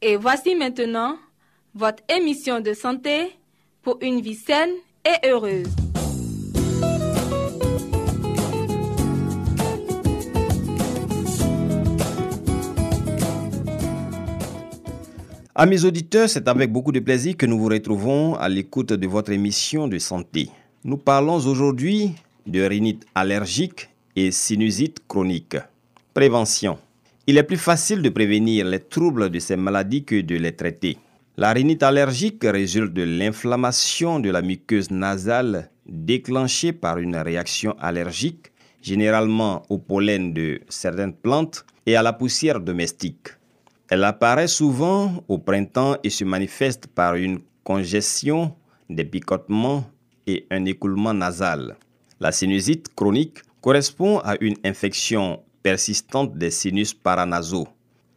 Et voici maintenant votre émission de santé pour une vie saine et heureuse. Amis auditeurs, c'est avec beaucoup de plaisir que nous vous retrouvons à l'écoute de votre émission de santé. Nous parlons aujourd'hui de rhinite allergique et sinusite chronique. Prévention. Il est plus facile de prévenir les troubles de ces maladies que de les traiter. La rhinite allergique résulte de l'inflammation de la muqueuse nasale déclenchée par une réaction allergique, généralement au pollen de certaines plantes et à la poussière domestique. Elle apparaît souvent au printemps et se manifeste par une congestion, des picotements et un écoulement nasal. La sinusite chronique correspond à une infection persistante des sinus paranasaux.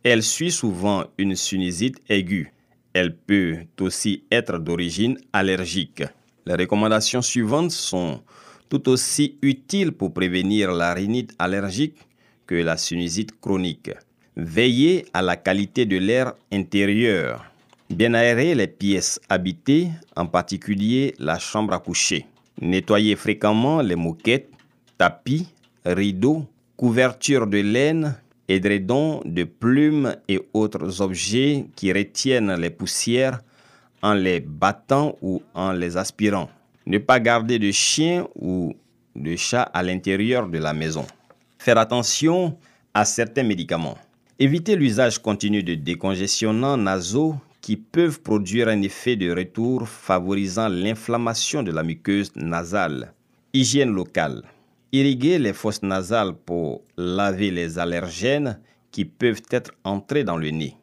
Elle suit souvent une sinusite aiguë. Elle peut aussi être d'origine allergique. Les recommandations suivantes sont tout aussi utiles pour prévenir la rhinite allergique que la sinusite chronique. Veillez à la qualité de l'air intérieur. Bien aérer les pièces habitées, en particulier la chambre à coucher. Nettoyez fréquemment les moquettes, tapis, rideaux, couverture de laine, édredons de plumes et autres objets qui retiennent les poussières en les battant ou en les aspirant. Ne pas garder de chien ou de chat à l'intérieur de la maison. Faire attention à certains médicaments. Évitez l'usage continu de décongestionnants nasaux qui peuvent produire un effet de retour favorisant l'inflammation de la muqueuse nasale. Hygiène locale. Irriguer les fosses nasales pour laver les allergènes qui peuvent être entrés dans le nez.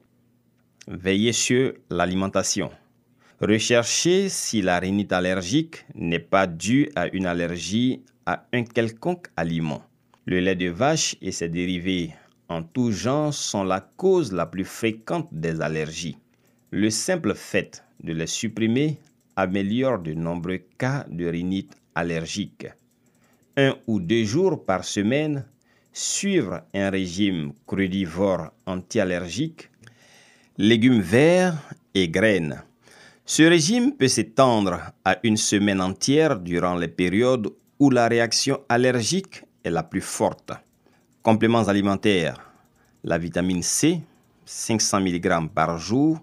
Veillez sur l'alimentation. Recherchez si la rhinite allergique n'est pas due à une allergie à un quelconque aliment. Le lait de vache et ses dérivés en tout genre sont la cause la plus fréquente des allergies. Le simple fait de les supprimer améliore de nombreux cas de rhinite allergique. 1 ou 2 jours par semaine, suivre un régime crudivore anti-allergique, légumes verts et graines. Ce régime peut s'étendre à 1 semaine entière durant les périodes où la réaction allergique est la plus forte. Compléments alimentaires, la vitamine C, 500 mg par jour,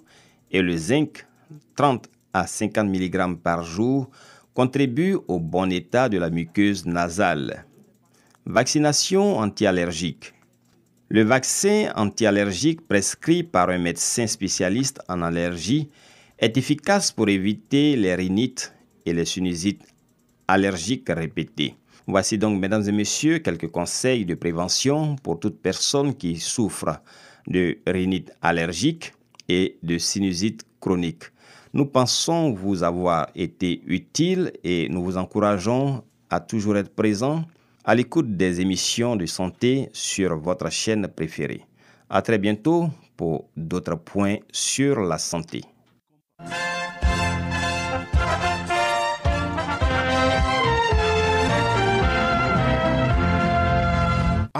et le zinc, 30 à 50 mg par jour, contribue au bon état de la muqueuse nasale. Vaccination anti-allergique. Le vaccin anti-allergique prescrit par un médecin spécialiste en allergie est efficace pour éviter les rhinites et les sinusites allergiques répétées. Voici donc, mesdames et messieurs, quelques conseils de prévention pour toute personne qui souffre de rhinite allergique et de sinusite chronique. Nous pensons vous avoir été utile et nous vous encourageons à toujours être présents à l'écoute des émissions de santé sur votre chaîne préférée. À très bientôt pour d'autres points sur la santé.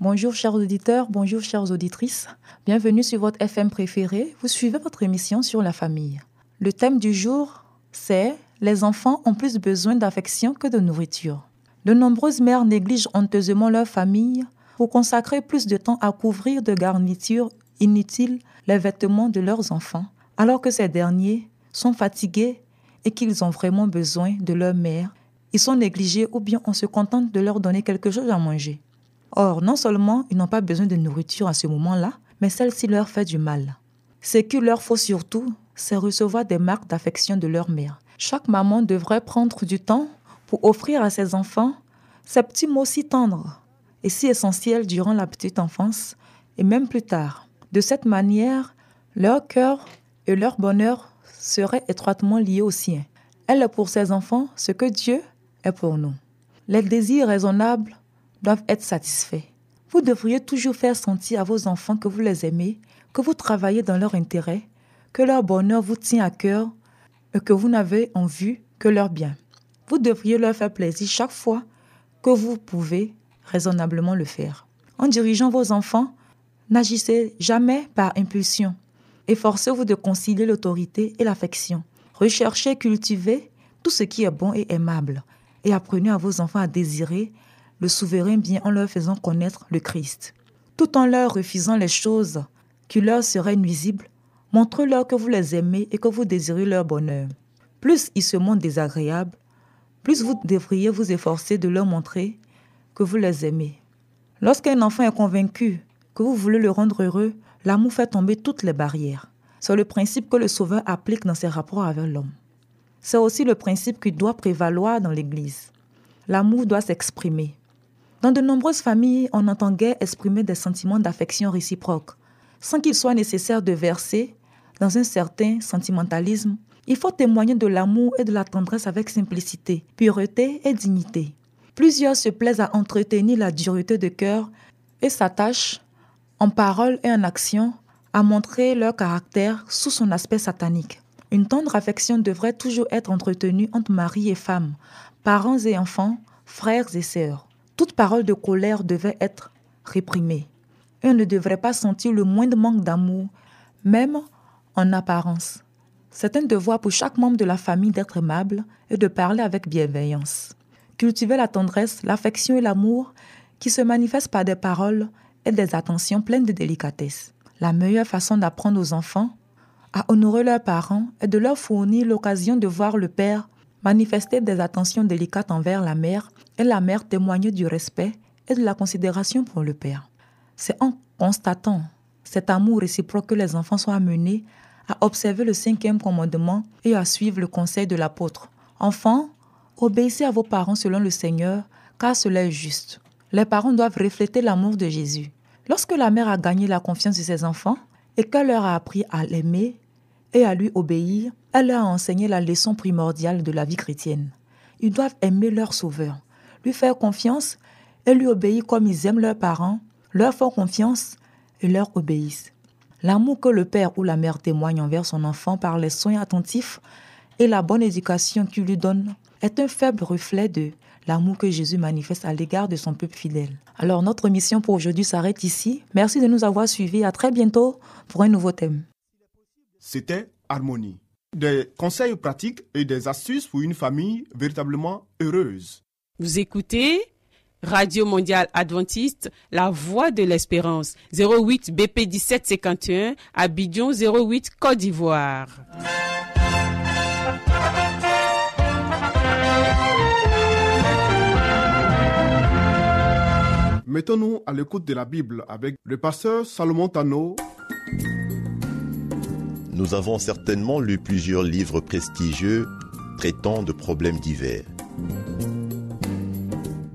Bonjour chers auditeurs, bonjour chères auditrices. Bienvenue sur votre FM préférée. Vous suivez votre émission sur la famille. Le thème du jour, c'est « Les enfants ont plus besoin d'affection que de nourriture ». De nombreuses mères négligent honteusement leur famille pour consacrer plus de temps à couvrir de garnitures inutiles les vêtements de leurs enfants, alors que ces derniers sont fatigués et qu'ils ont vraiment besoin de leur mère. Ils sont négligés ou bien on se contente de leur donner quelque chose à manger. Or, non seulement ils n'ont pas besoin de nourriture à ce moment-là, mais celle-ci leur fait du mal. Ce qu'il leur faut surtout, c'est recevoir des marques d'affection de leur mère. Chaque maman devrait prendre du temps pour offrir à ses enfants ces petits mots si tendres et si essentiels durant la petite enfance et même plus tard. De cette manière, leur cœur et leur bonheur seraient étroitement liés au sien. Elle est pour ses enfants ce que Dieu est pour nous. Les désirs raisonnables doivent être satisfaits. Vous devriez toujours faire sentir à vos enfants que vous les aimez, que vous travaillez dans leur intérêt, que leur bonheur vous tient à cœur et que vous n'avez en vue que leur bien. Vous devriez leur faire plaisir chaque fois que vous pouvez raisonnablement le faire. En dirigeant vos enfants, n'agissez jamais par impulsion. Efforcez-vous de concilier l'autorité et l'affection. Recherchez et cultivez tout ce qui est bon et aimable et apprenez à vos enfants à désirer le souverain bien en leur faisant connaître le Christ. Tout en leur refusant les choses qui leur seraient nuisibles, montrez-leur que vous les aimez et que vous désirez leur bonheur. Plus ils se montrent désagréables, plus vous devriez vous efforcer de leur montrer que vous les aimez. Lorsqu'un enfant est convaincu que vous voulez le rendre heureux, l'amour fait tomber toutes les barrières. C'est le principe que le Sauveur applique dans ses rapports avec l'homme. C'est aussi le principe qui doit prévaloir dans l'Église. L'amour doit s'exprimer. Dans de nombreuses familles, on entend guère exprimer des sentiments d'affection réciproque. Sans qu'il soit nécessaire de verser dans un certain sentimentalisme, il faut témoigner de l'amour et de la tendresse avec simplicité, pureté et dignité. Plusieurs se plaisent à entretenir la dureté de cœur et s'attachent, en parole et en action, à montrer leur caractère sous son aspect satanique. Une tendre affection devrait toujours être entretenue entre mari et femme, parents et enfants, frères et sœurs. Toute parole de colère devait être réprimée. On ne devrait pas sentir le moindre manque d'amour, même en apparence. C'est un devoir pour chaque membre de la famille d'être aimable et de parler avec bienveillance. Cultiver la tendresse, l'affection et l'amour qui se manifestent par des paroles et des attentions pleines de délicatesse. La meilleure façon d'apprendre aux enfants à honorer leurs parents est de leur fournir l'occasion de voir le Père manifester des attentions délicates envers la mère et la mère témoigne du respect et de la considération pour le père. C'est en constatant cet amour réciproque que les enfants sont amenés à observer le 5e commandement et à suivre le conseil de l'apôtre. Enfants, obéissez à vos parents selon le Seigneur, car cela est juste. Les parents doivent refléter l'amour de Jésus. Lorsque la mère a gagné la confiance de ses enfants et qu'elle leur a appris à l'aimer et à lui obéir, elle leur a enseigné la leçon primordiale de la vie chrétienne. Ils doivent aimer leur Sauveur, lui faire confiance et lui obéir comme ils aiment leurs parents, leur font confiance et leur obéissent. L'amour que le père ou la mère témoigne envers son enfant par les soins attentifs et la bonne éducation qu'il lui donne est un faible reflet de l'amour que Jésus manifeste à l'égard de son peuple fidèle. Alors notre mission pour aujourd'hui s'arrête ici. Merci de nous avoir suivis. À très bientôt pour un nouveau thème. C'était Harmonie. Des conseils pratiques et des astuces pour une famille véritablement heureuse. Vous écoutez Radio Mondiale Adventiste, la voix de l'espérance, 08 BP 1751, Abidjan 08, Côte d'Ivoire. Mettons-nous à l'écoute de la Bible avec le pasteur Salomon Tano. Nous avons certainement lu plusieurs livres prestigieux traitant de problèmes divers.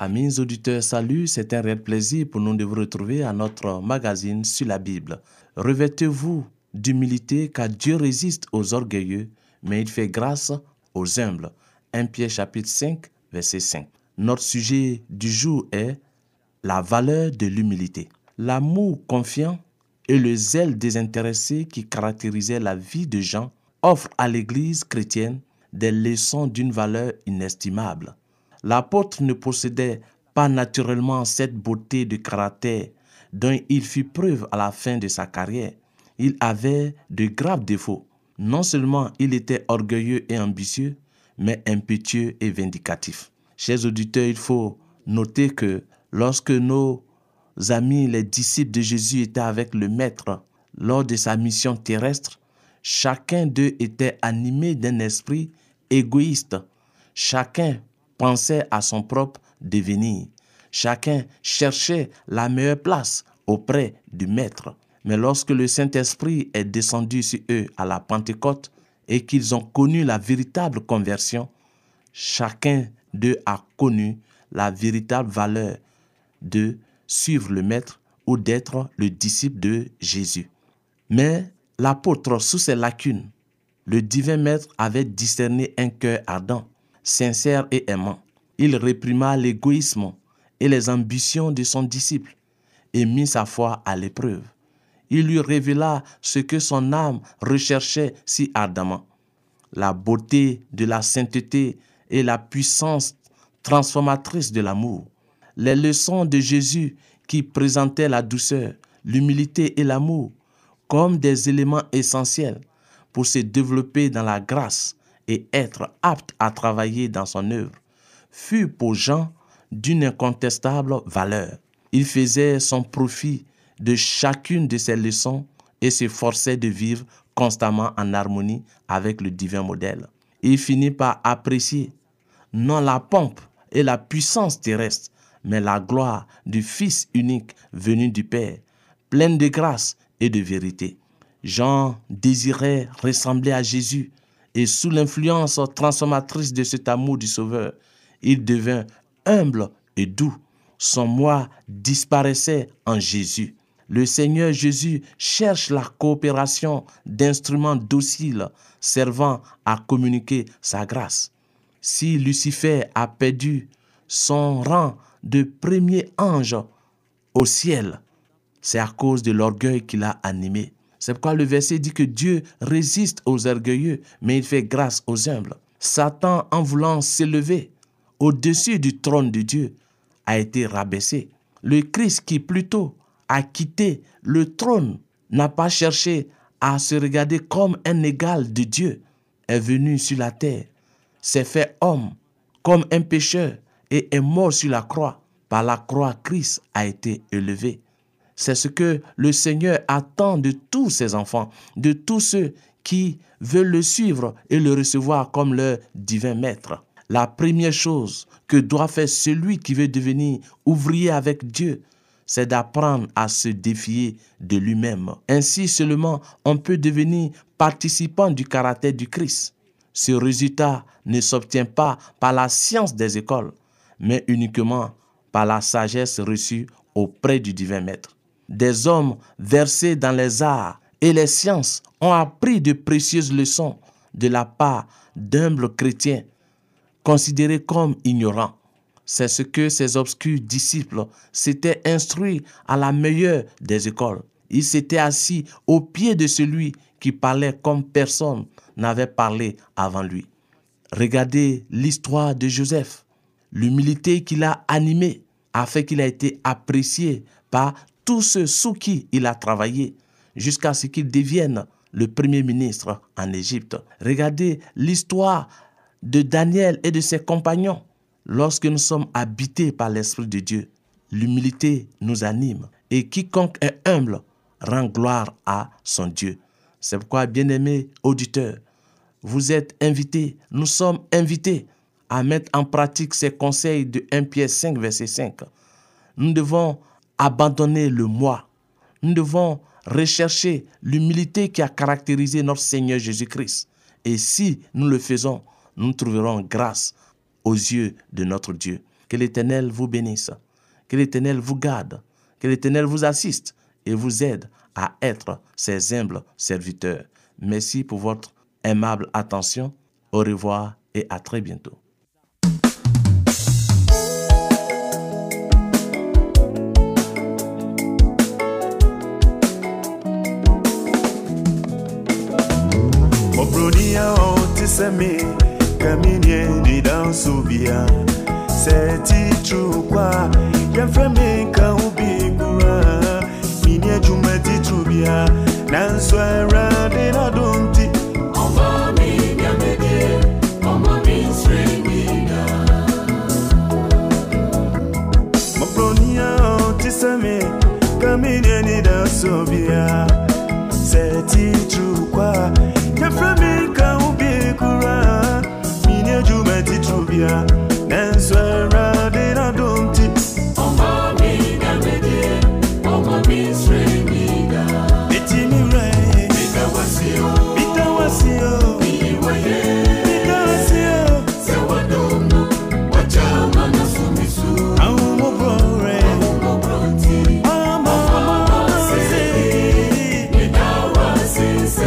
Amis auditeurs, salut, c'est un réel plaisir pour nous de vous retrouver à notre magazine sur la Bible. Revêtez-vous d'humilité car Dieu résiste aux orgueilleux, mais il fait grâce aux humbles. 1 Pierre chapitre 5, verset 5. Notre sujet du jour est la valeur de l'humilité. L'amour confiant et le zèle désintéressé qui caractérisait la vie de Jean offrent à l'Église chrétienne des leçons d'une valeur inestimable. L'apôtre ne possédait pas naturellement cette beauté de caractère dont il fit preuve à la fin de sa carrière. Il avait de graves défauts. Non seulement il était orgueilleux et ambitieux, mais impétueux et vindicatif. Chers auditeurs, il faut noter que lorsque nos amis, les disciples de Jésus, étaient avec le Maître lors de sa mission terrestre, chacun d'eux était animé d'un esprit égoïste. Chacun pensait à son propre devenir. Chacun cherchait la meilleure place auprès du Maître. Mais lorsque le Saint-Esprit est descendu sur eux à la Pentecôte et qu'ils ont connu la véritable conversion, chacun d'eux a connu la véritable valeur de suivre le Maître ou d'être le disciple de Jésus. Mais l'apôtre, sous ses lacunes, le divin Maître avait discerné un cœur ardent, sincère et aimant. Il réprima l'égoïsme et les ambitions de son disciple et mit sa foi à l'épreuve. Il lui révéla ce que son âme recherchait si ardemment, la beauté de la sainteté et la puissance transformatrice de l'amour. Les leçons de Jésus qui présentaient la douceur, l'humilité et l'amour comme des éléments essentiels pour se développer dans la grâce et être apte à travailler dans son œuvre, fut pour Jean d'une incontestable valeur. Il faisait son profit de chacune de ses leçons et s'efforçait de vivre constamment en harmonie avec le divin modèle. Il finit par apprécier, non la pompe et la puissance terrestre, mais la gloire du Fils unique venu du Père, pleine de grâce et de vérité. Jean désirait ressembler à Jésus et sous l'influence transformatrice de cet amour du Sauveur, il devint humble et doux. Son moi disparaissait en Jésus. Le Seigneur Jésus cherche la coopération d'instruments dociles servant à communiquer sa grâce. Si Lucifer a perdu son rang de premier ange au ciel, c'est à cause de l'orgueil qu'il a animé. C'est pourquoi le verset dit que Dieu résiste aux orgueilleux, mais il fait grâce aux humbles. Satan, en voulant s'élever au-dessus du trône de Dieu, a été rabaissé. Le Christ qui plutôt a quitté le trône, n'a pas cherché à se regarder comme un égal de Dieu, est venu sur la terre, s'est fait homme comme un pécheur et est mort sur la croix. Par la croix, Christ a été élevé. C'est ce que le Seigneur attend de tous ses enfants, de tous ceux qui veulent le suivre et le recevoir comme leur divin maître. La première chose que doit faire celui qui veut devenir ouvrier avec Dieu, c'est d'apprendre à se défier de lui-même. Ainsi seulement, on peut devenir participant du caractère du Christ. Ce résultat ne s'obtient pas par la science des écoles, mais uniquement par la sagesse reçue auprès du divin maître. Des hommes versés dans les arts et les sciences ont appris de précieuses leçons de la part d'humbles chrétiens, considérés comme ignorants. C'est ce que ces obscurs disciples s'étaient instruits à la meilleure des écoles. Ils s'étaient assis au pied de celui qui parlait comme personne n'avait parlé avant lui. Regardez l'histoire de Joseph. L'humilité qu'il a animée a fait qu'il a été apprécié par tous ceux sous qui il a travaillé jusqu'à ce qu'il devienne le premier ministre en Égypte. Regardez l'histoire de Daniel et de ses compagnons. Lorsque nous sommes habités par l'Esprit de Dieu, l'humilité nous anime et quiconque est humble rend gloire à son Dieu. C'est pourquoi, bien-aimés auditeurs, vous êtes invités, nous sommes invités à mettre en pratique ces conseils de 1 Pierre 5, verset 5. Nous devons abandonner le moi. Nous devons rechercher l'humilité qui a caractérisé notre Seigneur Jésus-Christ. Et si nous le faisons, nous trouverons grâce aux yeux de notre Dieu. Que l'Éternel vous bénisse, que l'Éternel vous garde, que l'Éternel vous assiste et vous aide à être ses humbles serviteurs. Merci pour votre aimable attention. Au revoir et à très bientôt. Semi caminhe de dar subia sete chupa ya frame ka ubigura minha juma de chubia na swara de na donti ova mi ya mede mama mi swingida mapronia te semi caminhe de dar subia sete chupa ya frame ka Kura, mine jumeti trubia, n'ensuera de la domti. Oma mi gamede, oma mi sremida. Neti mi re, mita wasio, mita wasio, mi waye, mita wasio. Sewadomu, wachama na sumisu. Aumo bore, aumo bronti, ama wasisi, mita wasisi.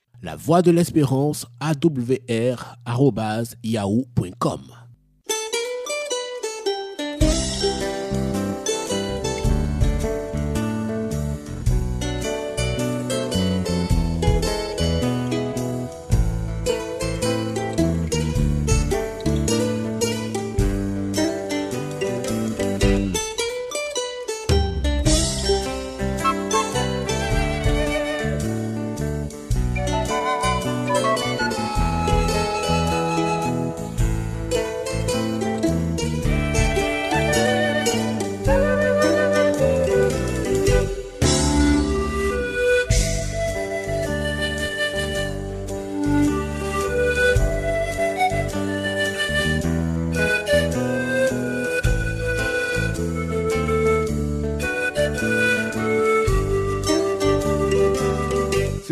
La Voix de l'Espérance awr@yahoo.com.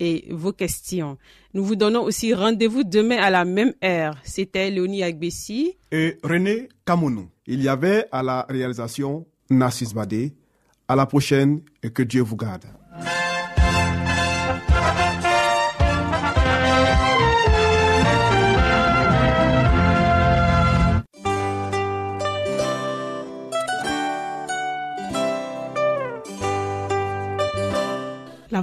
et vos questions. Nous vous donnons aussi rendez-vous demain à la même heure. C'était Léonie Agbessi et René Kamounou. Il y avait à la réalisation Nassis Bade. À la prochaine et que Dieu vous garde. La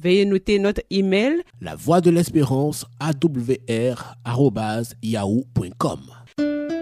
Veuillez noter notre email lavoixdelespérance@yahoo.com.